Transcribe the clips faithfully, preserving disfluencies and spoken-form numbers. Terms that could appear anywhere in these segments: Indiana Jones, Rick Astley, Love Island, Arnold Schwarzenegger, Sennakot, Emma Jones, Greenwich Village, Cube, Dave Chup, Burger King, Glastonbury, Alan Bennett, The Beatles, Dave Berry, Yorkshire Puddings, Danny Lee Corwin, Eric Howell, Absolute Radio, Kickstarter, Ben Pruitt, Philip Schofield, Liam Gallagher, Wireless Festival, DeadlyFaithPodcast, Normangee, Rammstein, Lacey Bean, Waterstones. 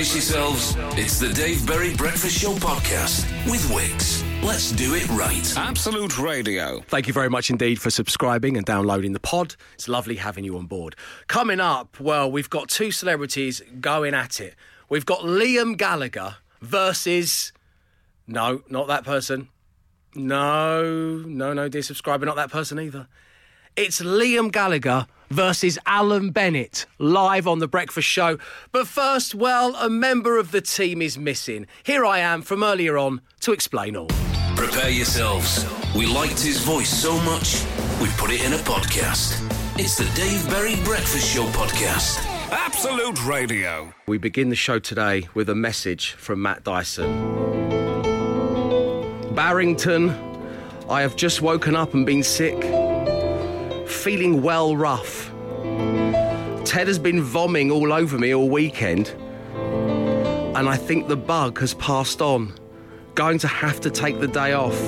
brace yourselves. It's the Dave Berry Breakfast Show podcast with Wix. Let's do it right. Absolute Radio. Thank you very much indeed for subscribing and downloading the pod. It's lovely having you on board. Coming up, well, we've got two celebrities going at it. We've got Liam Gallagher versus... No, not that person. No, no, no, dear subscriber, not that person either. It's Liam Gallagher versus Alan Bennett, live on The Breakfast Show. But first, well, a member of the team is missing. Here I am from earlier on to explain all. Prepare yourselves. We liked his voice so much, we put it in a podcast. It's the Dave Berry Breakfast Show podcast. Absolute Radio. We begin the show today with a message from Matt Dyson. Barrington, I have just woken up and been sick. Feeling well rough. Ted has been vomiting all over me all weekend, and I think the bug has passed on. Going to have to take the day off.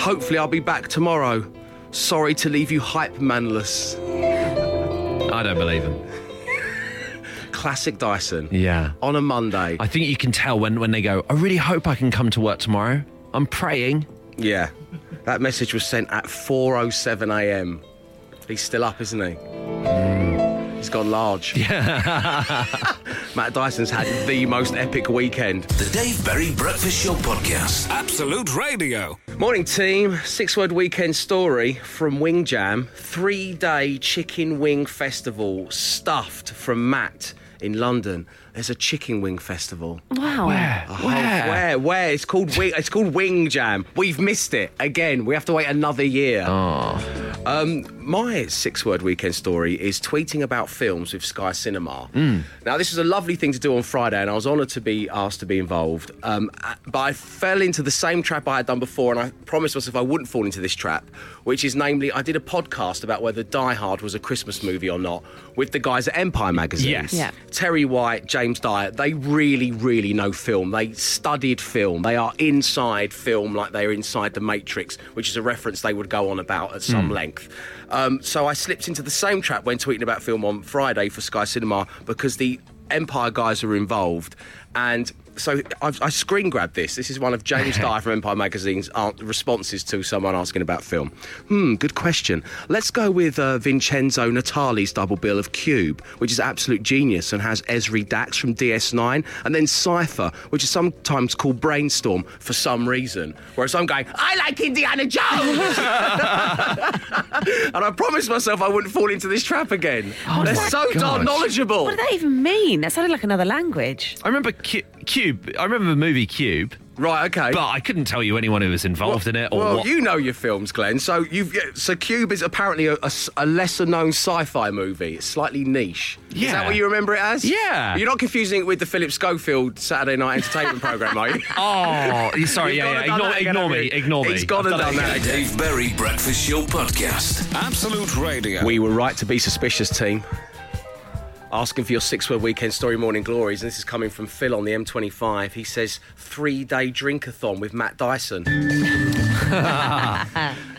Hopefully I'll be back tomorrow. Sorry to leave you hype manless. I don't believe him. Classic Dyson. Yeah. On a Monday. I think you can tell when, when they go, I really hope I can come to work tomorrow. I'm praying. Yeah. That message was sent at four oh seven a.m. He's still up, isn't he? Mm. He's gone large. Yeah. Matt Dyson's had the most epic weekend. The Dave Berry Breakfast Show podcast. Absolute Radio. Morning, team. Six-word weekend story from Wing Jam. Three-day chicken wing festival stuffed from Matt in London. There's a chicken wing festival. Wow. Where? Whole, where? Where? Where? It's called, wing, it's called Wing Jam. We've missed it. Again, we have to wait another year. Oh. Um, my six-word weekend story is tweeting about films with Sky Cinema. Mm. Now, this was a lovely thing to do on Friday, and I was honoured to be asked to be involved. Um, but I fell into the same trap I had done before, and I promised myself I wouldn't fall into this trap, which is namely, I did a podcast about whether Die Hard was a Christmas movie or not with the guys at Empire Magazine. Yes. Yeah. Terry White, James James Dyer, they really, really know film. They studied film. They are inside film like they're inside The Matrix, which is a reference they would go on about at some mm. length. Um, so I slipped into the same trap when tweeting about film on Friday for Sky Cinema because the Empire guys were involved. And so I've, I screen grabbed this. This is one of James Dyer from Empire Magazine's responses to someone asking about film. Hmm, good question. Let's go with uh, Vincenzo Natali's double bill of Cube, which is absolute genius and has Ezri Dax from D S nine, and then Cypher, which is sometimes called Brainstorm for some reason. Whereas I'm going, I like Indiana Jones! And I promised myself I wouldn't fall into this trap again. Oh, they're so gosh. darn knowledgeable. What do they even mean? That sounded like another language. I remember Cube... Cube. I remember the movie Cube. Right, okay. But I couldn't tell you anyone who was involved well, in it or Well, what. You know your films, Glenn. So you've so Cube is apparently a, a, a lesser-known sci-fi movie. It's slightly niche. Yeah. Is that what you remember it as? Yeah. You're not confusing it with the Philip Schofield Saturday Night Entertainment programme, are you? Oh, sorry, yeah, yeah. Ignore, ignore me, ignore me. It's got to have done, done that again. Dave Berry Breakfast Show podcast. Absolute Radio. We were right to be suspicious, team. Asking for your six-word weekend story, Morning Glories, and this is coming from Phil on the M twenty-five. He says, three-day drink-a-thon with Matt Dyson.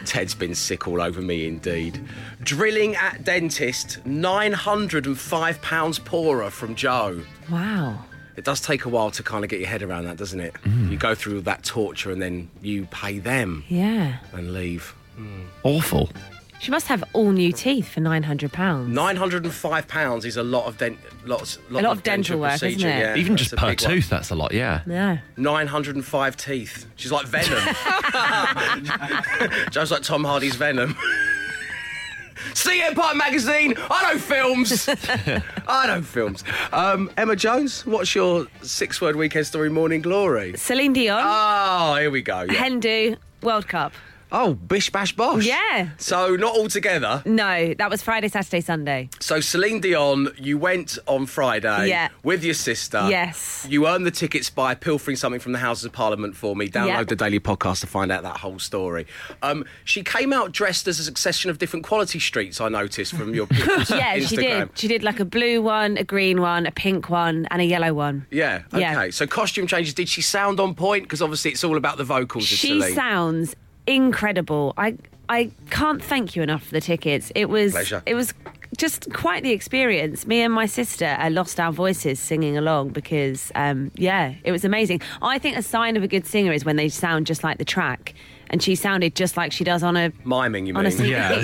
Ted's been sick all over me, indeed. Drilling at dentist, nine hundred and five pounds poorer from Joe. Wow. It does take a while to kind of get your head around that, doesn't it? Mm. You go through that torture and then you pay them. Yeah. And leave. Mm. Awful. She must have all new teeth for nine hundred pounds. nine hundred and five pounds is a lot of, dent- lots, lot a lot of, of dental, dental work, isn't it? Yeah, even just per tooth, one. That's a lot, yeah. Yeah. nine hundred and five teeth. She's like Venom. Joe's like Tom Hardy's Venom. See Empire Magazine. I know films. I know films. Um, Emma Jones, what's your six-word weekend story, Morning Glory? Celine Dion. Oh, here we go. Yeah. Hindu World Cup. Oh, bish, bash, bosh. Yeah. So not all together. No, that was Friday, Saturday, Sunday. So Celine Dion, you went on Friday yeah. with your sister. Yes. You earned the tickets by pilfering something from the Houses of Parliament for me. Download yep. the Daily Podcast to find out that whole story. Um, she came out dressed as a succession of different quality streets, I noticed, from your yeah, Instagram. Yeah, she did. She did like a blue one, a green one, a pink one and a yellow one. Yeah, okay. Yeah. So costume changes. Did she sound on point? Because obviously it's all about the vocals of Celine. She sounds incredible. I I can't thank you enough for the tickets. It was Pleasure. It was just quite the experience. Me and my sister uh, lost our voices singing along because, um, yeah, it was amazing. I think a sign of a good singer is when they sound just like the track. And she sounded just like she does on a... Miming, you mean? Yeah.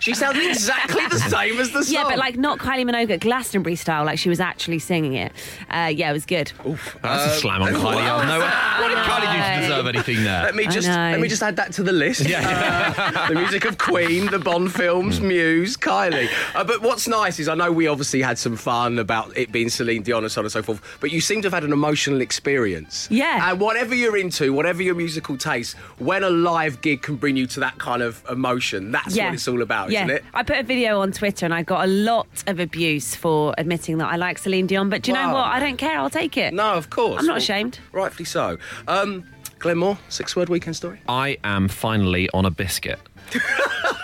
She sounded exactly the same as the song. Yeah, but like not Kylie Minogue, Glastonbury style, like she was actually singing it. Uh, yeah, it was good. Oof, that's um, a slam on Kylie. What, no, what did Kylie do to deserve anything there? Let me just let me just add that to the list. Yeah. Uh, the music of Queen, the Bond films, Muse, Kylie. Uh, but what's nice is I know we obviously had some fun about it being Celine Dion and so on and so forth, but you seem to have had an emotional experience. Yeah. And whatever you're into, whatever your musical taste, when a live gig can bring you to that kind of emotion, that's yeah. what it's all about, yeah. isn't it? I put a video on Twitter and I got a lot of abuse for admitting that I like Celine Dion, but do you wow. know what? I don't care, I'll take it. No, of course. I'm not well, ashamed. Rightfully so. Um, Glenn Moore, six-word weekend story? I am finally on a biscuit.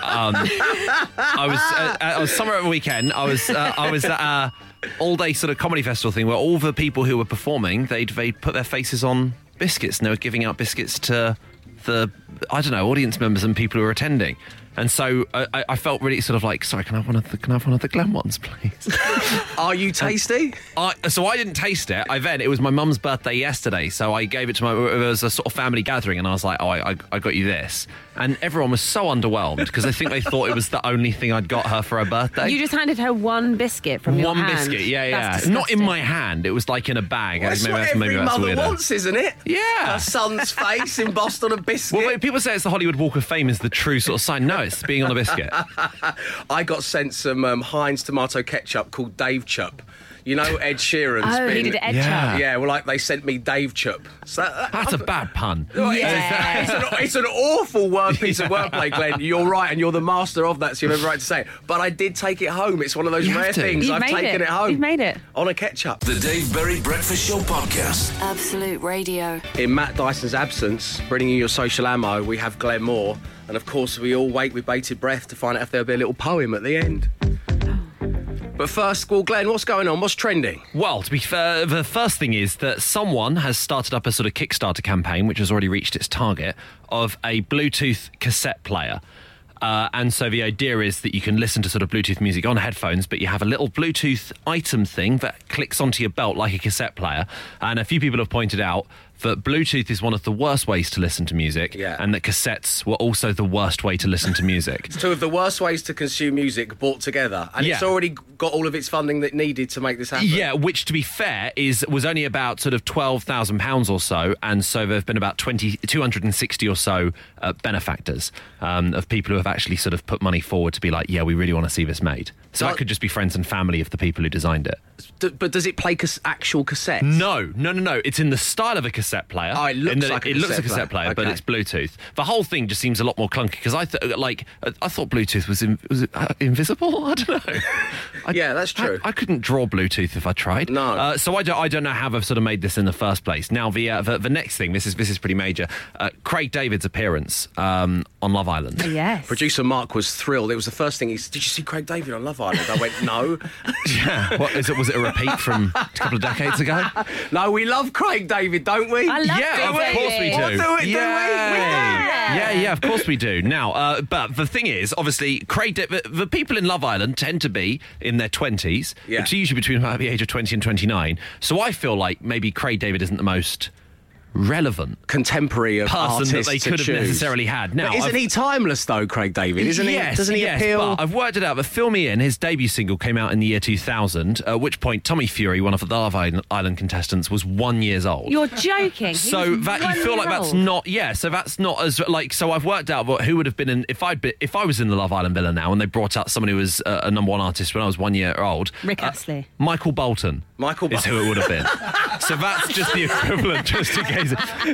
um, I was uh, I was somewhere at the weekend. I was uh, I was at a all-day sort of comedy festival thing where all the people who were performing, they'd, they'd put their faces on biscuits, and they were giving out biscuits to the, I don't know, audience members and people who were attending. And so I, I felt really sort of like, sorry, can I have one of the, can I have one of the Glen ones, please? Are you tasty? I, so I didn't taste it. I then, it was my mum's birthday yesterday, so I gave it to my, it was a sort of family gathering, and I was like, oh, I, I got you this. And everyone was so underwhelmed, because I think they thought it was the only thing I'd got her for her birthday. You just handed her one biscuit from your one hand? One biscuit, yeah, yeah. Not in my hand, it was like in a bag. Well, that's maybe what that's, every maybe that's mother weirder. Wants, isn't it? Yeah. Her son's face embossed on a biscuit. Well, people say it's the Hollywood Walk of Fame is the true sort of sign. No, being on a biscuit. I got sent some um, Heinz tomato ketchup called Dave Chup. You know Ed Sheeran's oh, been... Oh, he did Ed yeah. Chup. Yeah, well, like, they sent me Dave Chup. So, uh, That's I've, a bad pun. Yeah. It's, it's, an, it's an awful word piece yeah. of wordplay, Glenn. You're right, and you're the master of that, so you have every right to say it. But I did take it home. It's one of those you rare things. You've I've made taken it. it home. You've made it. On a ketchup. The Dave Berry Breakfast Show Podcast. Absolute Radio. In Matt Dyson's absence, bringing you your social ammo, we have Glenn Moore. And, of course, we all wait with bated breath to find out if there'll be a little poem at the end. But first, well, Glenn, what's going on? What's trending? Well, to be fair, the first thing is that someone has started up a sort of Kickstarter campaign, which has already reached its target, of a Bluetooth cassette player. Uh, and so the idea is that you can listen to sort of Bluetooth music on headphones, but you have a little Bluetooth item thing that clicks onto your belt like a cassette player. And a few people have pointed out that Bluetooth is one of the worst ways to listen to music, yeah. and that cassettes were also the worst way to listen to music. It's two of the worst ways to consume music brought together, and yeah. it's already got all of its funding that needed to make this happen. Yeah, which, to be fair, is was only about sort of twelve thousand pounds or so, and so there have been about two hundred sixty or so uh, benefactors um, of people who have actually sort of put money forward to be like, yeah, we really want to see this made. So well, that could just be friends and family of the people who designed it. D- but does it play cas- actual cassettes? No, no, no, no. It's in the style of a cassette. Cassette player. Oh, it looks like it, a cassette, it looks like a cassette player, player okay. But it's Bluetooth. The whole thing just seems a lot more clunky because I th- like I thought Bluetooth was, in, was it, uh, invisible. I don't know. I, yeah, that's true. I, I couldn't draw Bluetooth if I tried. No. Uh, so I don't. I don't know how I've sort of made this in the first place. Now the uh, the, the next thing. This is this is pretty major. Uh, Craig David's appearance um, on Love Island. Yes. Producer Mark was thrilled. It was the first thing he said. Did you see Craig David on Love Island? I went no. yeah. What, is it? Was it a repeat from a couple of decades ago? No, we love Craig David, don't we? I love yeah, of course we do. Well, do, it, do we? We yeah. yeah, yeah, of course we do. Now, uh, but the thing is, obviously, Craig, the, the people in Love Island tend to be in their twenties, yeah. which is usually between about the age of twenty and twenty-nine. So I feel like maybe Craig David isn't the most relevant contemporary of person that they could have choose. Necessarily had. Now, but isn't I've, he timeless though, Craig David? Isn't yes, he? Doesn't he yes, appeal? But I've worked it out. The Fill Me In, his debut single, came out in the year two thousand. At which point, Tommy Fury, one of the Love Island contestants, was one years old. You're joking. So that you feel like old. That's not. Yeah. So that's not as like. So I've worked out what who would have been in if I'd been, if I was in the Love Island villa now, and they brought out someone who was uh, a number one artist when I was one year old. Rick Astley. Uh, Michael Bolton. Michael Bolton is who it would have been. So that's just the equivalent, just in case.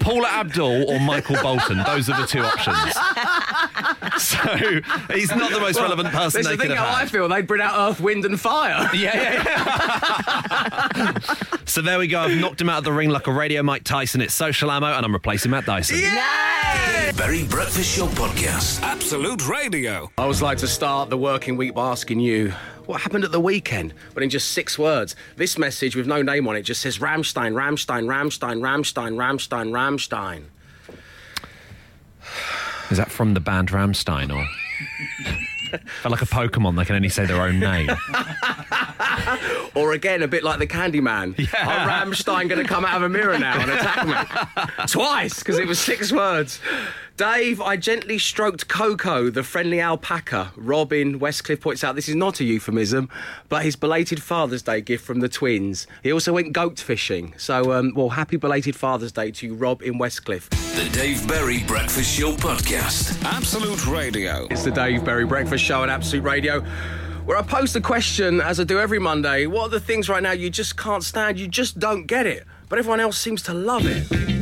Paula Abdul or Michael Bolton, those are the two options. So he's not the most well, relevant person they the could have had. That's the thing how I feel. They'd bring out Earth, Wind and Fire. Yeah, yeah, yeah. So there we go. I've knocked him out of the ring like a radio Mike Tyson. It's social ammo and I'm replacing Matt Dyson. Yay! Berry Breakfast Show Podcast. Absolute Radio. I always like to start the working week by asking you, what happened at the weekend? But in just six words. This message with no name on it just says Rammstein, Rammstein, Rammstein, Rammstein, Rammstein, Rammstein. Is that from the band Rammstein or... But like a Pokemon, they can only say their own name. Or again, a bit like the Candyman. Yeah. Are Rammstein going to come out of a mirror now and attack me? Twice, because it was six words. Dave, I gently stroked Coco, the friendly alpaca. Robin Westcliff points out this is not a euphemism, but his belated Father's Day gift from the twins. He also went goat fishing. So, um, well, happy belated Father's Day to you, Rob in Westcliff. The Dave Berry Breakfast Show podcast. Absolute Radio. It's the Dave Berry Breakfast Show on Absolute Radio, where I pose the question, as I do every Monday, what are the things right now you just can't stand, you just don't get it, but everyone else seems to love it?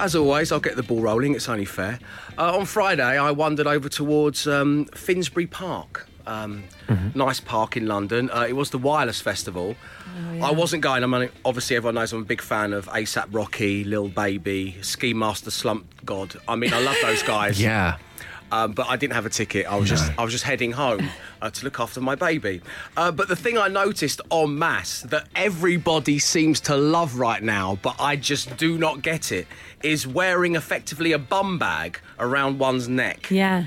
As always, I'll get the ball rolling, it's only fair. Uh, on Friday, I wandered over towards um, Finsbury Park. Um, mm-hmm. Nice park in London. Uh, it was the Wireless Festival. Oh, yeah. I wasn't going. I mean, obviously, everyone knows I'm a big fan of ASAP Rocky, Lil Baby, Ski Master, Slump God. I mean, I love those guys. Yeah. Um, but I didn't have a ticket. I was no. just I was just heading home uh, to look after my baby. Uh, but the thing I noticed en masse that everybody seems to love right now, but I just do not get it, is wearing effectively a bum bag around one's neck. Yeah.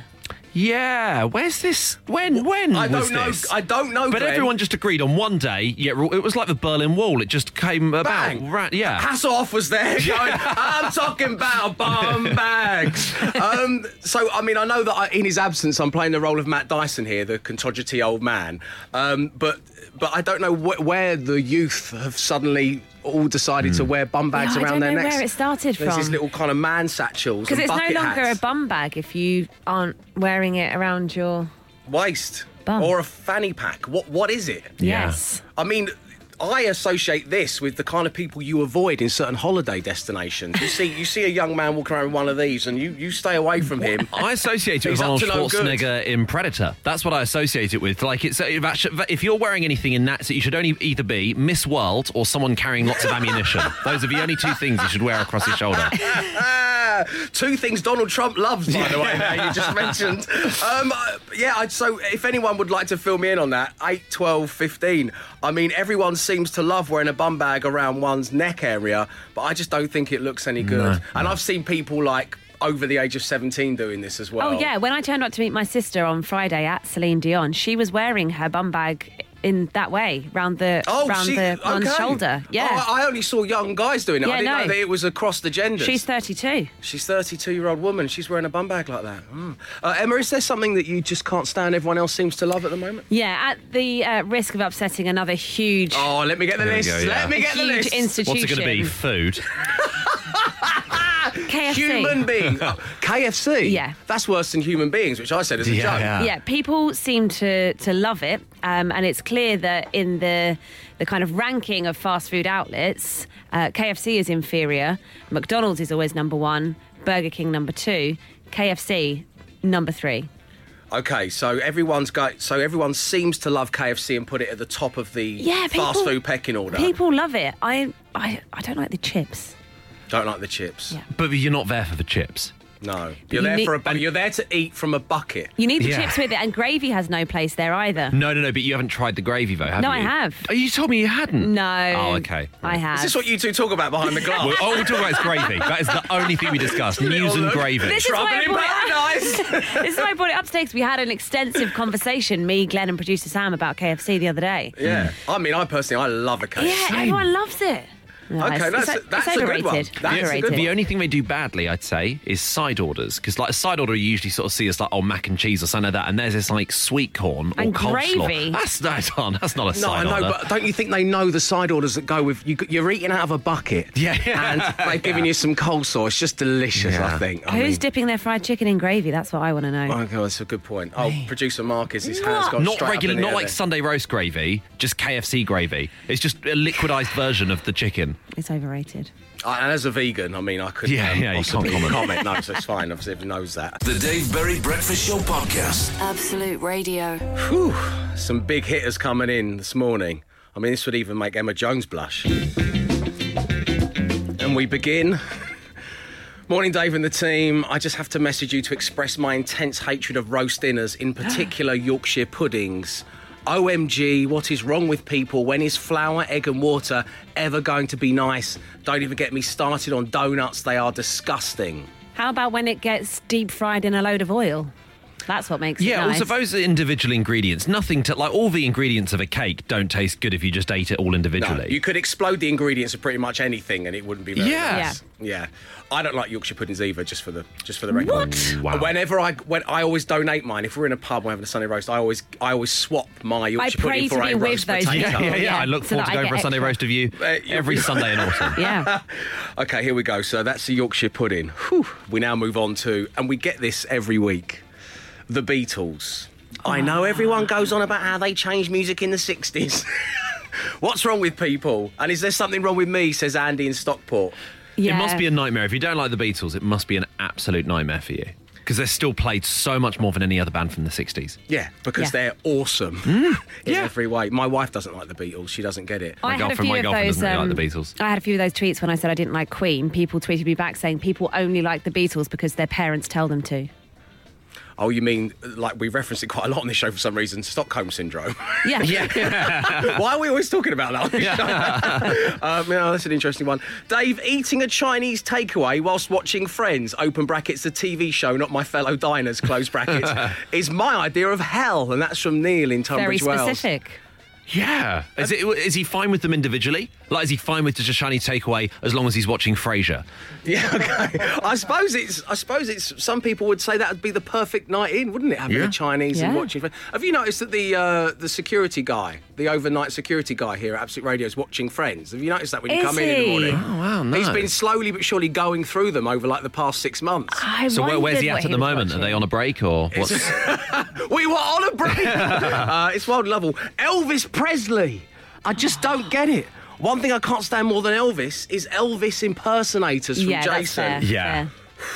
Yeah, where's this? When? When I was don't know. This? I don't know. But Glenn. Everyone just agreed on one day. Yeah, it was like the Berlin Wall. It just came Bang. about. Right, yeah, Hasselhoff was there. Going, I'm talking about bum bags. um, so I mean, I know that I, in his absence, I'm playing the role of Matt Dyson here, the contogity old man. Um, but but I don't know wh- where the youth have suddenly all decided mm. to wear bum bags yeah, around their necks. I don't know where it started from. There's these little kind of man satchels and bucket hats. Because it's no longer hats. a bum bag if you aren't wearing it around your waist bum. Or a fanny pack. What What is it? Yeah. Yes. I mean, I associate this with the kind of people you avoid in certain holiday destinations. You see you see a young man walking around with one of these and you, you stay away from him. I associate it with Arnold Schwarzenegger in Predator. That's what I associate it with. Like, it's if you're wearing anything in that, you should only either be Miss World or someone carrying lots of ammunition. Those are the only two things you should wear across your shoulder. Two things Donald Trump loves, by the way, now you just mentioned. Um, yeah, so if anyone would like to fill me in on that, eight, twelve, fifteen, I mean, everyone seems to love wearing a bum bag around one's neck area, but I just don't think it looks any good. No, no. And I've seen people, like, over the age of seventeen doing this as well. Oh, yeah, when I turned up to meet my sister on Friday at Celine Dion, she was wearing her bum bag in that way, round the oh, round she, the one's okay. shoulder. Yeah. Oh, I only saw young guys doing it. Yeah, I didn't no. know that it was across the genders. She's thirty-two. She's thirty-two-year-old woman. She's wearing a bum bag like that. Mm. Uh, Emma, is there something that you just can't stand everyone else seems to love at the moment? Yeah, at the uh, risk of upsetting another huge... Oh, let me get the there list. Go, yeah. Let me get the list. Institution. What's it going to be? Food? K F C. Human beings. Oh, K F C? Yeah. That's worse than human beings, which I said is a yeah, joke. Yeah. yeah, people seem to, to love it, um, and it's clear that in the the kind of ranking of fast food outlets, uh, K F C is inferior, McDonald's is always number one, Burger King number two, K F C number three. Okay, so everyone's got, so everyone seems to love K F C and put it at the top of the yeah, people, fast food pecking order. People love it. I I, I don't like the chips. Don't like the chips. Yeah. But you're not there for the chips. No. But you're you there need, for a bu- You're there to eat from a bucket. You need the yeah. chips with it, and gravy has no place there either. No, no, no, but you haven't tried the gravy, though, have no, you? No, I have. Oh, you told me you hadn't? No. Oh, OK. I have. Is this what you two talk about behind the glass? Well, all we talk about is gravy. That is the only thing we discuss, news and gravy. This is, why I brought it, this is why I brought it up today, because we had an extensive conversation, me, Glenn, and producer Sam, about K F C the other day. Yeah. Mm. I mean, I personally, I love a K F C. Yeah, Same. everyone loves it. No, okay, that's, that's, that's a good one. That's a good one. The only thing they do badly, I'd say, is side orders. Because, like, a side order, you usually sort of see us like, oh, mac and cheese or something like that, and there's this, like, sweet corn or coleslaw. That's, that's, that's not a side order. No, I know, but don't you think they know the side orders that go with... You, you're eating out of a bucket. Yeah. And they're giving yeah. you some coleslaw. It's just delicious, yeah. I think. I Who's mean, dipping their fried chicken in gravy? That's what I want to know. Oh, God, that's a good point. Oh, hey. Producer Marcus, his hands got straight regular, up in Not like there. Sunday roast gravy, just K F C gravy. It's just a liquidised version of the chicken. It's overrated. Uh, and as a vegan, I mean, I couldn't yeah, um, yeah, possibly can't comment. comment. No, so it's fine. Obviously, everyone knows that. The Dave Berry Breakfast Show podcast. Absolute Radio. Whew, some big hitters coming in this morning. I mean, this would even make Emma Jones blush. And we begin. Morning, Dave and the team. I just have to message you to express my intense hatred of roast dinners, in particular Yorkshire puddings. O M G, what is wrong with people? When is flour, egg and water ever going to be nice? Don't even get me started on donuts. They are disgusting. How about when it gets deep fried in a load of oil? That's what makes yeah, it nice. Yeah, also those individual ingredients, nothing to, like all the ingredients of a cake don't taste good if you just ate it all individually. No, you could explode the ingredients of pretty much anything and it wouldn't be very yeah. nice. Yeah. Yeah. I don't like Yorkshire puddings either, just for the just for the record. What? Wow. Whenever I when I always donate mine, if we're in a pub and we're having a Sunday roast, I always I always swap my Yorkshire pudding for a roast potato. Yeah, yeah, yeah. I look so forward to going for a Sunday roast of you uh, every Sunday in autumn. Yeah. Okay, here we go. So that's the Yorkshire pudding. Whew. We now move on to, and we get this every week, The Beatles. Oh. I know everyone goes on about how they changed music in the sixties. What's wrong with people? And is there something wrong with me, says Andy in Stockport. Yeah. It must be a nightmare. If you don't like the Beatles, it must be an absolute nightmare for you. Because they're still played so much more than any other band from the sixties. Yeah, because yeah. they're awesome mm, in yeah. every way. My wife doesn't like the Beatles. She doesn't get it. My I girlfriend, my girlfriend those, doesn't really um, like the Beatles. I had a few of those tweets when I said I didn't like Queen. People tweeted me back saying people only like the Beatles because their parents tell them to. Oh, you mean, like, we referenced it quite a lot on this show for some reason, Stockholm Syndrome. Yeah. yeah. Why are we always talking about that on this show? um, yeah, that's an interesting one. Dave, eating a Chinese takeaway whilst watching Friends, open brackets, the T V show, not my fellow diners, close brackets, is my idea of hell, and that's from Neil in Tunbridge Wells. Very specific. Wells. Yeah. Is, it, is he fine with them individually? Like, is he fine with just a Chinese takeaway as long as he's watching Frasier? Yeah, okay. I suppose it's... I suppose it's... Some people would say that would be the perfect night in, wouldn't it? Having yeah. a Chinese yeah. and watching... Have you noticed that the uh, the security guy, the overnight security guy here at Absolute Radio is watching Friends? Have you noticed that when you is come he? in in the morning? Oh, wow, no. He's been slowly but surely going through them over, like, the past six months. I so where, where's he at at he the moment? Watching. Are they on a break or what's... We were on a break! uh, it's wild level. Elvis Presley. I just don't get it. One thing I can't stand more than Elvis is Elvis impersonators from yeah, Jason. That's fair. Yeah.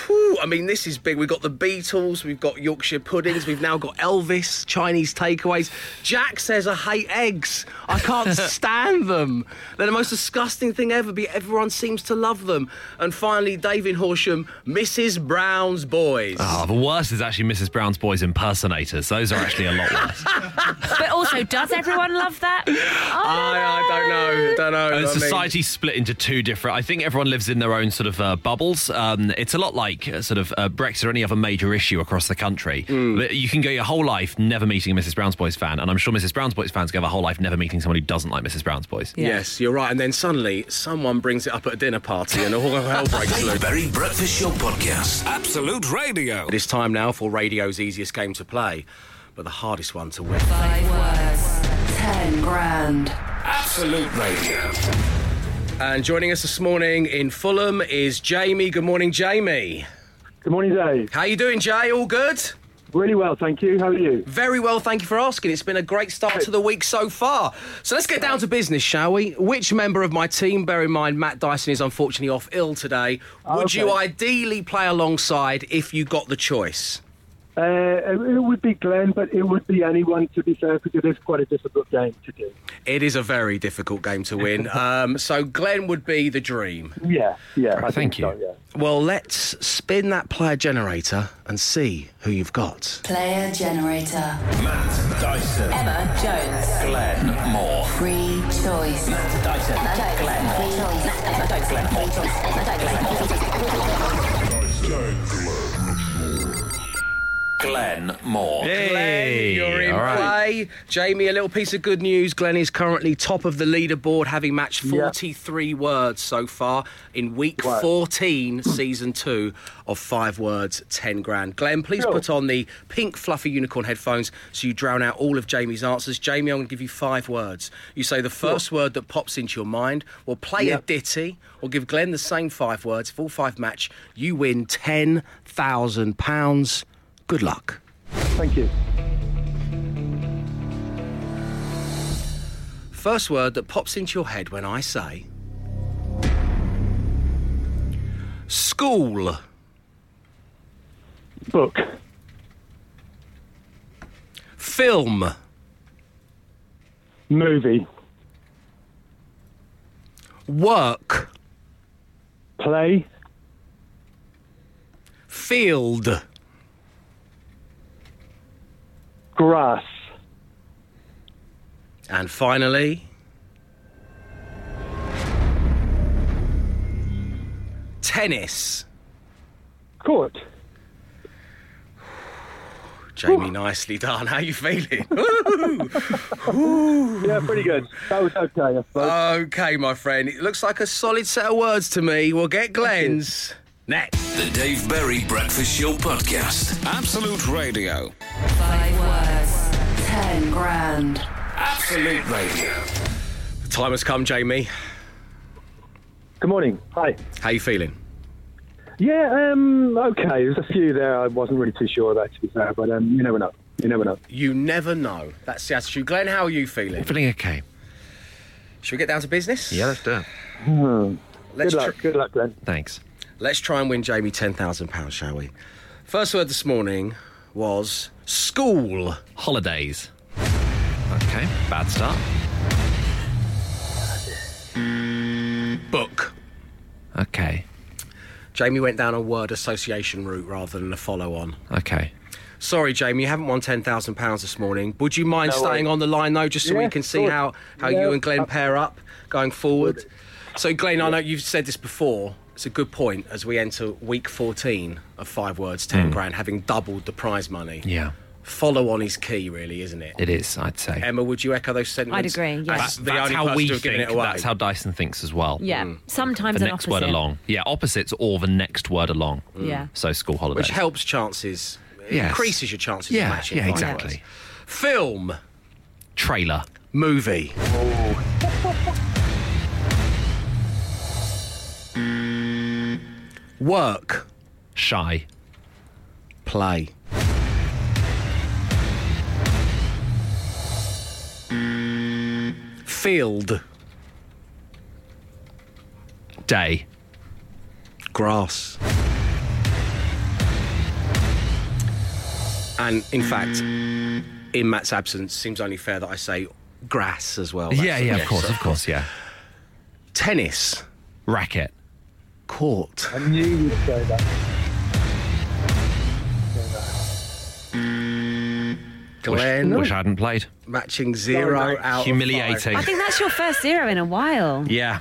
Whew, I mean, this is big. We've got the Beatles, we've got Yorkshire puddings, we've now got Elvis, Chinese takeaways. Jack says, I hate eggs. I can't stand them. They're the most disgusting thing ever, but everyone seems to love them. And finally, David Horsham, Missus Brown's Boys. Oh, the worst is actually Missus Brown's Boys impersonators. Those are actually a lot worse. But also, does everyone love that? I, I don't know. Don't know. Society's mean. Split into two different... I think everyone lives in their own sort of uh, bubbles. Um, it's a lot like uh, sort of uh, Brexit or any other major issue across the country. Mm. You can go your whole life never meeting a Missus Brown's Boys fan, and I'm sure Missus Brown's Boys fans go their whole life never meeting someone who doesn't like Missus Brown's Boys. Yeah. Yes, you're right. And then suddenly someone brings it up at a dinner party and all hell breaks loose. Dave Berry Breakfast Show Podcast. Absolute Radio. It is time now for radio's easiest game to play, but the hardest one to win. Five words, ten grand. Absolute Radio. And joining us this morning in Fulham is Jamie. Good morning, Jamie. Good morning, Dave. How you doing, Jay? All good? Really well, thank you. How are you? Very well, thank you for asking. It's been a great start to the week so far. So let's get down to business, shall we? Which member of my team, bear in mind Matt Dyson is unfortunately off ill today, would okay. you ideally play alongside if you got the choice? Uh, it would be Glenn, but it would be anyone, to be fair, because it is quite a difficult game to do. It is a very difficult game to win. um, so Glenn would be the dream. Yeah, yeah. I Thank think you. So, yeah. Well, let's spin that player generator and see who you've got. Player generator. Matt Dyson. Emma Jones. Glenn Moore. Free choice. Matt Dyson. Glenn Moore. Emma Jones. Glenn Moore. Glenn Moore. Glenn Moore. Hey, Glenn, you're in right. play. Jamie, a little piece of good news. Glenn is currently top of the leaderboard, having matched forty-three yeah. words so far in week right. fourteen, season two of Five Words, ten Grand. Glenn, please cool. put on the pink fluffy unicorn headphones so you drown out all of Jamie's answers. Jamie, I'm going to give you five words. You say the first cool. word that pops into your mind. We'll play yep. a ditty. We'll give Glenn the same five words. If all five match, you win ten thousand pounds. Good luck. Thank you. First word that pops into your head when I say... School. Book. Film. Movie. Work. Play. Field. Grass. And finally... Tennis. Court. Jamie, nicely done. How are you feeling? Yeah, pretty good. That was okay, I suppose. Okay, my friend. It looks like a solid set of words to me. We'll get Glenn's next. The Dave Berry Breakfast Show Podcast. Absolute Radio. Five words, ten grand. Absolute Radio. The time has come, Jamie. Good morning. Hi. How are you feeling? Yeah, um, okay. There's a few there I wasn't really too sure about, to be fair, but um, you never know. You never know. You never know. That's the attitude. Glenn, how are you feeling? I'm feeling okay. Should we get down to business? Yeah, let's do it. Hmm. Let's Good luck. Tr- Good luck, Glenn. Thanks. Let's try and win Jamie ten thousand pounds, shall we? First word this morning was school. Holidays. Okay, bad start. Book. Okay. Jamie went down a word association route rather than a follow-on. Okay. Sorry, Jamie, you haven't won ten thousand pounds this morning. Would you mind no staying way. on the line, though, just so yeah, we can see how, how yeah. you and Glenn pair up going forward? So, Glenn, yeah. I know you've said this before. It's a good point as we enter week fourteen of Five Words, ten mm. Grand, having doubled the prize money. Yeah. Follow-on is key, really, isn't it? It is, I'd say. Emma, would you echo those sentiments? I'd agree, yes. That's, the that's only how we think, it away. That's how Dyson thinks as well. Yeah, mm. sometimes the an opposite. The next word along. Yeah, opposites or the next word along. Mm. Yeah. So school holidays. Which helps chances, yes. increases your chances yeah. of matching. Yeah, exactly. Words. Film. Trailer. Movie. Oh. Work. Shy. Play. Field. Day. Grass. And, in fact, in Matt's absence, seems only fair that I say grass as well. That's yeah, yeah, yes. of course, of course, yeah. Tennis. Racket. Court. I knew you'd say that. Glenn, wish, wish I hadn't played. Matching zero oh, no. out Humiliating. Of five. I think that's your first zero in a while. Yeah.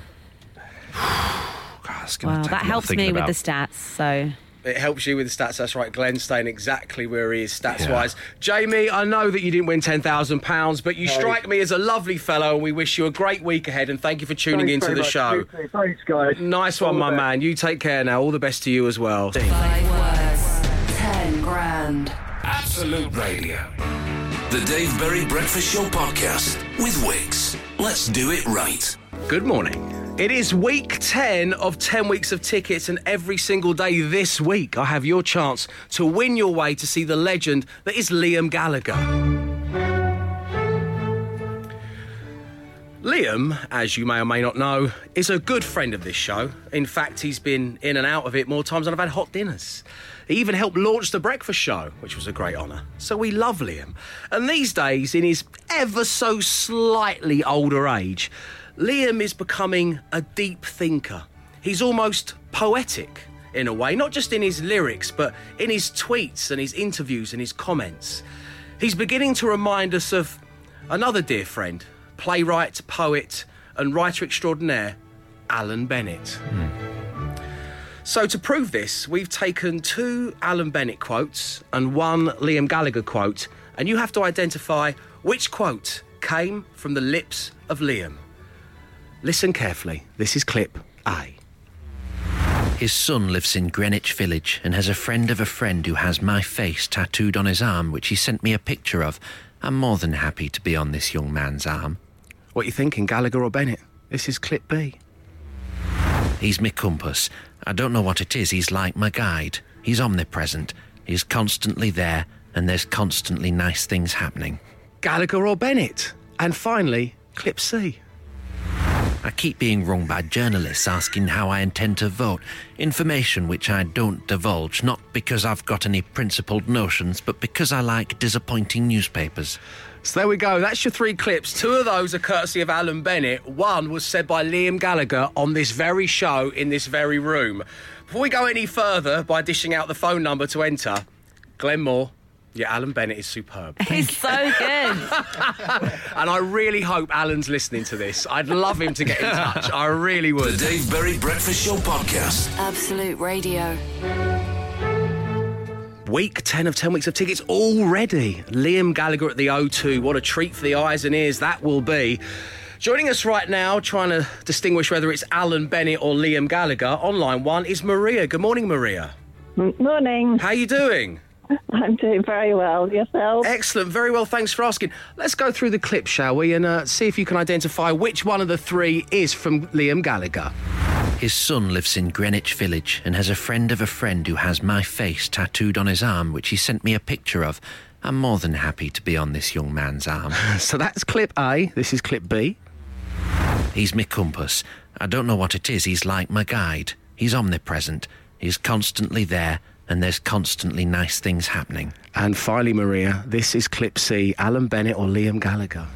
God, well, that helps me about. with the stats, so... It helps you with the stats, that's right. Glenn's staying exactly where he is stats-wise. Yeah. Jamie, I know that you didn't win ten thousand pounds, but you hey. strike me as a lovely fellow, and we wish you a great week ahead, and thank you for tuning Thanks in to the much. show. Thanks, guys. Nice All one, my best. man. You take care now. All the best to you as well. Five words, ten grand. Absolute Radio. The Dave Berry Breakfast Show Podcast with Wix. Let's do it right. Good morning. It is week ten of ten weeks of tickets, and every single day this week I have your chance to win your way to see the legend that is Liam Gallagher. Liam, as you may or may not know, is a good friend of this show. In fact, he's been in and out of it more times than I've had hot dinners. He even helped launch The Breakfast Show, which was a great honour. So we love Liam. And these days, in his ever so slightly older age, Liam is becoming a deep thinker. He's almost poetic in a way, not just in his lyrics, but in his tweets and his interviews and his comments. He's beginning to remind us of another dear friend, playwright, poet and writer extraordinaire, Alan Bennett. Mm. So to prove this, we've taken two Alan Bennett quotes and one Liam Gallagher quote, and you have to identify which quote came from the lips of Liam. Listen carefully. This is clip A. His son lives in Greenwich Village and has a friend of a friend who has my face tattooed on his arm, which he sent me a picture of. I'm more than happy to be on this young man's arm. What are you thinking, Gallagher or Bennett? This is clip B. He's my compass. I don't know what it is, he's like my guide. He's omnipresent. He's constantly there, and there's constantly nice things happening. Gallagher or Bennett? And finally, clip C. I keep being rung by journalists asking how I intend to vote. Information which I don't divulge, not because I've got any principled notions, but because I like disappointing newspapers. So there we go. That's your three clips. Two of those are courtesy of Alan Bennett. One was said by Liam Gallagher on this very show in this very room. Before we go any further by dishing out the phone number to enter, Glenn Moore, your Alan Bennett is superb. He's so good. And I really hope Alan's listening to this. I'd love him to get in touch. I really would. The Dave Berry Breakfast Show Podcast. Absolute Radio. Week ten of ten weeks of tickets already. Liam Gallagher at the O two. What a treat for the eyes and ears that will be. Joining us right now, trying to distinguish whether it's Alan Bennett or Liam Gallagher, on line one is Maria. Good morning, Maria. Morning. How are you doing? I'm doing very well. Yourself? Excellent. Very well. Thanks for asking. Let's go through the clip, shall we, and uh, see if you can identify which one of the three is from Liam Gallagher. His son lives in Greenwich Village and has a friend of a friend who has my face tattooed on his arm, which he sent me a picture of. I'm more than happy to be on this young man's arm. So that's clip A. This is clip B. He's my compass. I don't know what it is. He's like my guide. He's omnipresent. He's constantly there. And there's constantly nice things happening. And finally, Maria, this is clip C, Alan Bennett or Liam Gallagher.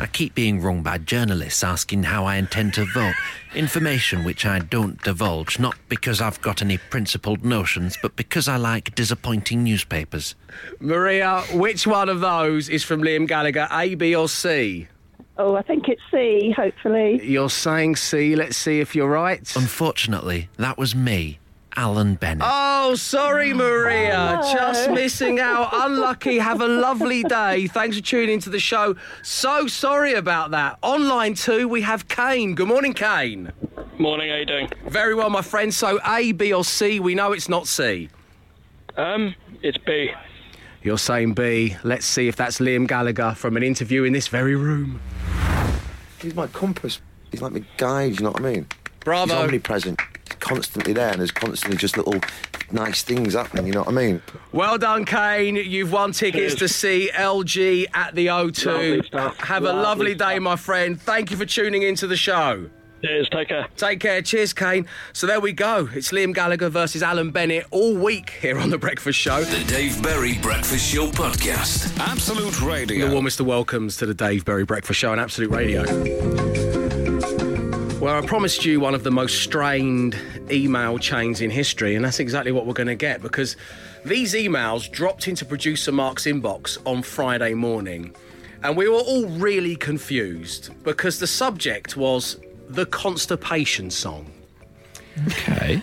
I keep being rung by journalists asking how I intend to vote. Information which I don't divulge, not because I've got any principled notions, but because I like disappointing newspapers. Maria, which one of those is from Liam Gallagher, A, B or C? Oh, I think it's C, hopefully. You're saying C. Let's see if you're right. Unfortunately, that was me. Alan Bennett. Oh, sorry, Maria. Oh. Just missing out. Unlucky. Have a lovely day. Thanks for tuning into the show. So sorry about that. On line two, we have Kane. Good morning, Kane. Morning, how you doing? Very well, my friend. So A, B or C? We know it's not C. Um, it's B. You're saying B. Let's see if that's Liam Gallagher from an interview in this very room. He's my compass. He's like my guide, you know what I mean? Bravo. He's omnipresent. Constantly there, and there's constantly just little nice things happening, you know what I mean? Well done, Kane. You've won tickets Cheers. to see L G at the O two. Have lovely a lovely stuff. day, my friend. Thank you for tuning into the show. Cheers, take care. Take care. Cheers, Kane. So there we go. It's Liam Gallagher versus Alan Bennett all week here on The Breakfast Show. The Dave Berry Breakfast Show podcast. Absolute Radio. The warmest of welcomes to the Dave Berry Breakfast Show on Absolute Radio. Well, I promised you one of the most strained email chains in history, and that's exactly what we're going to get, because these emails dropped into producer Mark's inbox on Friday morning, and we were all really confused because the subject was the Constipation Song. Okay.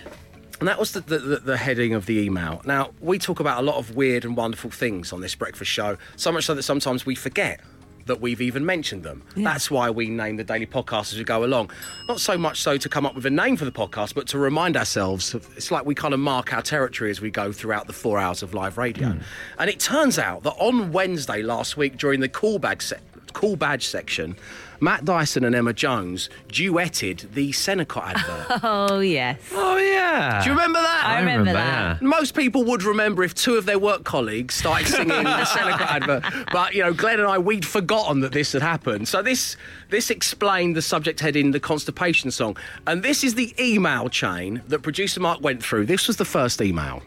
And that was the, the, the heading of the email. Now, we talk about a lot of weird and wonderful things on this breakfast show, so much so that sometimes we forget that we've even mentioned them. Yeah. That's why we name the daily podcast as we go along. Not so much so to come up with a name for the podcast, but to remind ourselves. It's like we kind of mark our territory as we go throughout the four hours of live radio. Mm. And it turns out that on Wednesday last week, during the call badge, se- call badge section, Matt Dyson and Emma Jones duetted the Sennakot advert. Oh, yes. Oh, yeah. Do you remember that? I remember, I remember that. that. Most people would remember if two of their work colleagues started singing the Sennakot advert. But, you know, Glenn and I, we'd forgotten that this had happened. So this this explained the subject heading, the Constipation Song. And this is the email chain that producer Mark went through. This was the first email.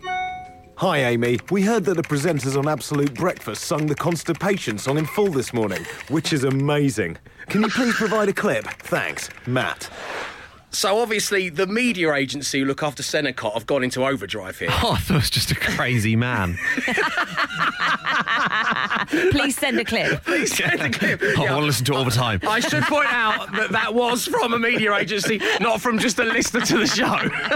Hi, Amy. We heard that the presenters on Absolute Breakfast sung the Constipation Song in full this morning, which is amazing. Can you please provide a clip? Thanks, Matt. So, obviously, the media agency who look after Sennakot have gone into overdrive here. Oh, I thought it was just a crazy man. Please send a clip. Please send a clip. Oh, yeah. I want to listen to it all the time. I should point out that that was from a media agency, not from just a listener to the show.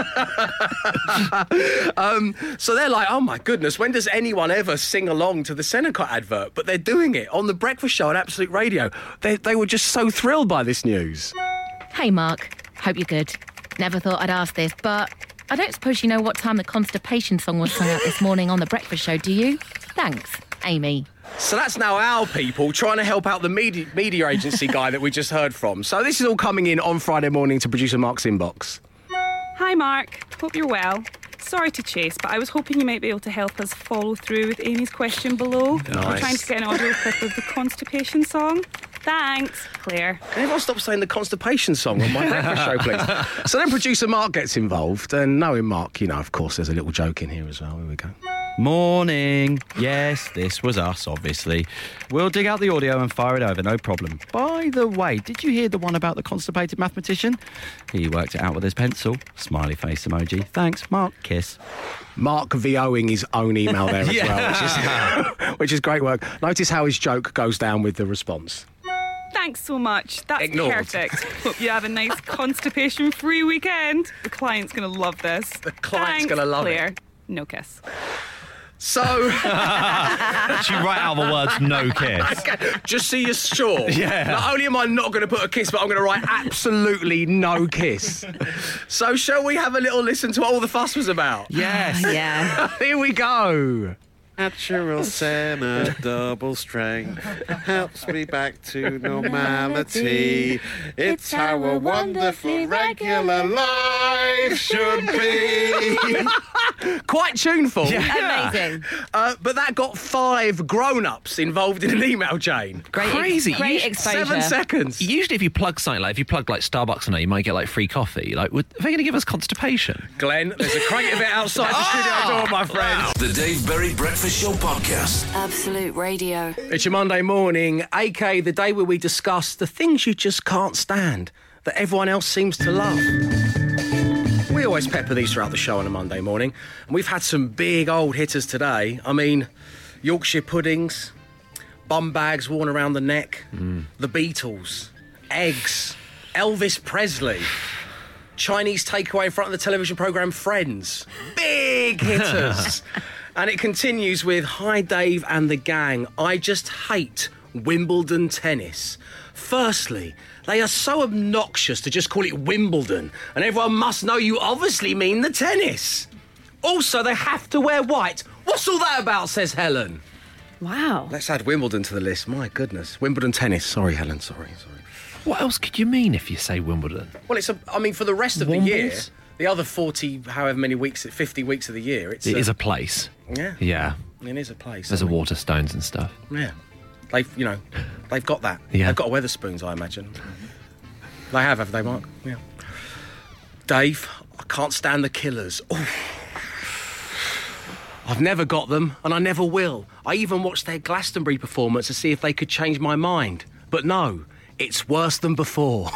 um, so they're like, oh, my goodness, when does anyone ever sing along to the Sennakot advert? But they're doing it on The Breakfast Show on Absolute Radio. They, they were just so thrilled by this news. Hey, Mark. Hope you're good. Never thought I'd ask this, but I don't suppose you know what time the Constipation Song was sung out this morning on The Breakfast Show, do you? Thanks, Amy. So that's now our people trying to help out the media, media agency guy that we just heard from. So this is all coming in on Friday morning to producer Mark's inbox. Hi, Mark. Hope you're well. Sorry to chase, but I was hoping you might be able to help us follow through with Amy's question below. Nice. We're trying to get an audio clip of the Constipation Song. Thanks, Claire. Can everyone stop saying the Constipation Song on my breakfast show, please? So then producer Mark gets involved, and knowing Mark, you know, of course, there's a little joke in here as well. Here we go. Morning. Yes, this was us, obviously. We'll dig out the audio and fire it over, no problem. By the way, did you hear the one about the constipated mathematician? He worked it out with his pencil. Smiley face emoji. Thanks, Mark. Kiss. Mark VOing his own email there as yeah. well, which is, which is great work. Notice how his joke goes down with the response. Thanks so much. That's Ignored. perfect. Hope you have a nice constipation-free weekend. The client's going to love this. The client's going to love Claire. it. No kiss. So she write out the words "no kiss." Okay. Just so you're sure. Yeah. Not only am I not going to put a kiss, but I'm going to write absolutely no kiss. So shall we have a little listen to what all the fuss was about? Yes. Uh, yeah. Here we go. Natural Senna double strength helps me back to normality. It's how a wonderful regular life should be. Quite tuneful. Yeah. Amazing. Uh, but that got five grown-ups involved in an email chain. Great, Crazy. Ex- great exposure. Seven seconds. Usually if you plug something, like if you plug like Starbucks in there, you might get like free coffee. Like, would, are they going to give us constipation? Glenn, there's a crank event outside the studio oh, door, my friend. Wow. The Dave Berry Breakfast Show podcast. Absolute Radio. It's your Monday morning, aka the day where we discuss the things you just can't stand that everyone else seems to love. We always pepper these throughout the show on a Monday morning, and we've had some big old hitters today. I mean, Yorkshire puddings, bum bags worn around the neck, mm. the Beatles, eggs, Elvis Presley, Chinese takeaway in front of the television programme Friends. Big hitters. And it continues with, hi Dave and the gang, I just hate Wimbledon tennis. Firstly, they are so obnoxious to just call it Wimbledon, and everyone must know you obviously mean the tennis. Also, they have to wear white. What's all that about, says Helen. Wow. Let's add Wimbledon to the list, my goodness. Wimbledon tennis, sorry Helen, sorry, sorry. What else could you mean if you say Wimbledon? Well, it's a, I mean, for the rest of Wimbles? the year... The other forty, however many weeks, fifty weeks of the year. It's it a, is a place. Yeah. Yeah. It is a place. There's I mean. a Waterstones and stuff. Yeah. They've, you know, they've got that. Yeah. They've got Wetherspoons, I imagine. They have, haven't they, Mark? Yeah. Dave, I can't stand the Killers. Ooh. I've never got them, and I never will. I even watched their Glastonbury performance to see if they could change my mind. But no, it's worse than before.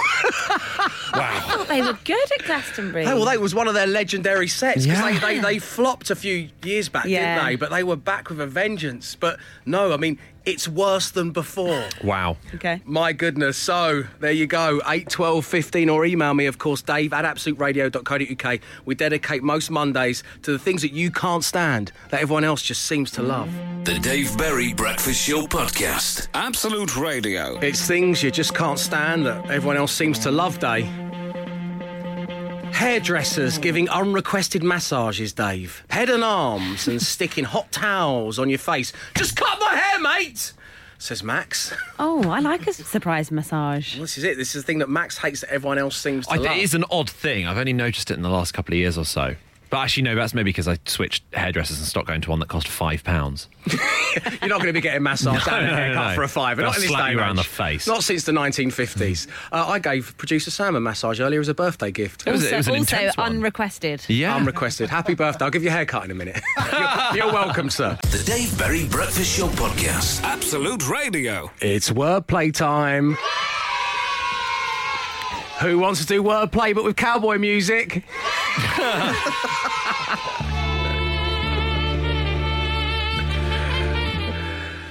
Wow. I thought they were good at Glastonbury. Oh, well, that was one of their legendary sets, because yeah. they, they, they flopped a few years back, yeah. didn't they? But they were back with a vengeance. But no, I mean, it's worse than before. Wow. Okay. My goodness. So, there you go. eight, twelve, fifteen, or email me, of course, dave at absolute radio dot co dot uk. We dedicate most Mondays to the things that you can't stand, that everyone else just seems to love. The Dave Berry Breakfast Show podcast. Absolute Radio. It's things you just can't stand that everyone else seems to love, Dave. Hairdressers giving unrequested massages, Dave. Head and arms and sticking hot towels on your face. Just cut my hair, mate, says Max. Oh, I like a surprise massage. Well, this is it. This is the thing that Max hates that everyone else seems to I, love. It is an odd thing. I've only noticed it in the last couple of years or so. But actually, no, that's maybe because I switched hairdressers and stopped going to one that cost five pounds. You're not going to be getting massaged no, and no, a haircut no, no. for a five. Not in this day around the face. Not since the nineteen fifties. uh, I gave producer Sam a massage earlier as a birthday gift. Also, it was an also unrequested. One. Yeah. Unrequested. Happy birthday. I'll give you a haircut in a minute. you're, you're welcome, sir. The Dave Berry Breakfast Show podcast. Absolute Radio. It's wordplay time. Who wants to do wordplay but with cowboy music?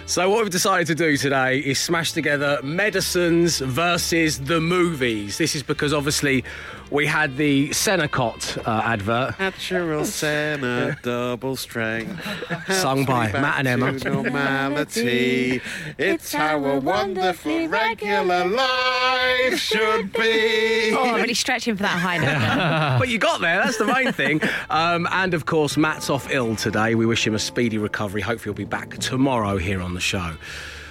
So what we've decided to do today is smash together medicines versus the movies. This is because obviously we had the Sennakot uh, advert. Natural Senna double strength. Sung by Matt and Emma. Normality. It's how a wonderful regular life should be. Oh, I'm really stretching for that high note. But you got there, that's the main thing. Um, and of course, Matt's off ill today. We wish him a speedy recovery. Hopefully he'll be back tomorrow here on the show.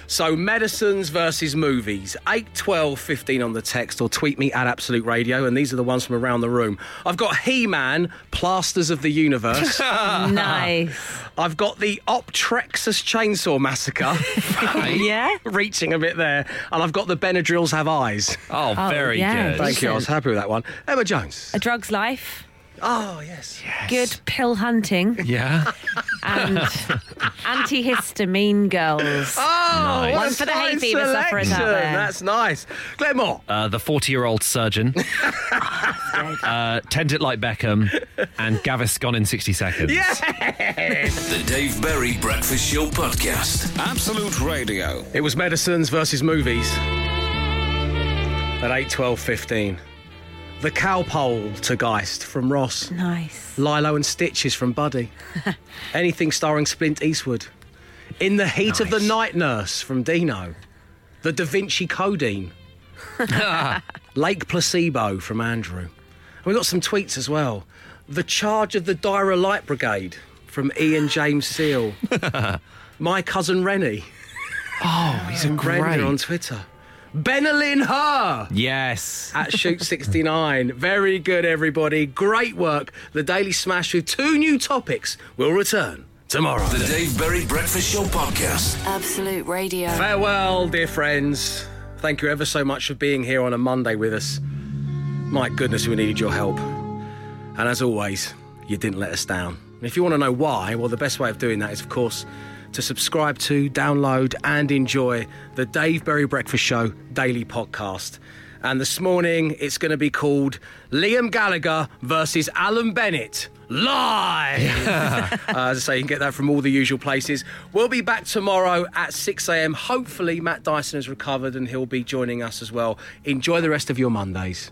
So, medicines versus movies. eight, twelve, fifteen on the text, or tweet me at Absolute Radio, and these are the ones from around the room. I've got He-Man, Plasters of the Universe. Nice. I've got the Optrexus Chainsaw Massacre. Yeah? Reaching a bit there. And I've got the Benadryls Have Eyes. Oh, oh very yeah, good. Thank decent. you, I was happy with that one. Emma Jones. A Drug's Life. Oh, yes. yes. Good pill hunting. Yeah. And antihistamine girls. Oh, nice. One for the hay fever sufferers out there. That's nice. Glenn Moore. Uh, the forty-year-old surgeon. uh, Tend it like Beckham. And Gavis Gone in sixty seconds. Yes! The Dave Berry Breakfast Show podcast. Absolute Radio. It was medicines versus movies. At eight, twelve, fifteen. The Cowpole to Geist from Ross. Nice. Lilo and Stitch is from Buddy. Anything starring Splint Eastwood. In the Heat nice. of the Night Nurse from Dino. The Da Vinci Codeine. Lake Placebo from Andrew. And we've got some tweets as well. The Charge of the Dyra Light Brigade from Ian James Seal. My Cousin Rennie. Oh, he's a great... Rennie on Twitter. Benelin Her. Yes. At Shoot sixty-nine. Very good, everybody. Great work. The Daily Smash with two new topics will return tomorrow. The Dave Berry Breakfast Show Podcast. Absolute Radio. Farewell, dear friends. Thank you ever so much for being here on a Monday with us. My goodness, we needed your help. And as always, you didn't let us down. And if you want to know why, well, the best way of doing that is, of course, to subscribe to, download and enjoy the Dave Berry Breakfast Show daily podcast. And this morning, it's going to be called Liam Gallagher versus Alan Bennett Live. Yeah. uh, as I say, you can get that from all the usual places. We'll be back tomorrow at six a.m. Hopefully, Matt Dyson has recovered and he'll be joining us as well. Enjoy the rest of your Mondays.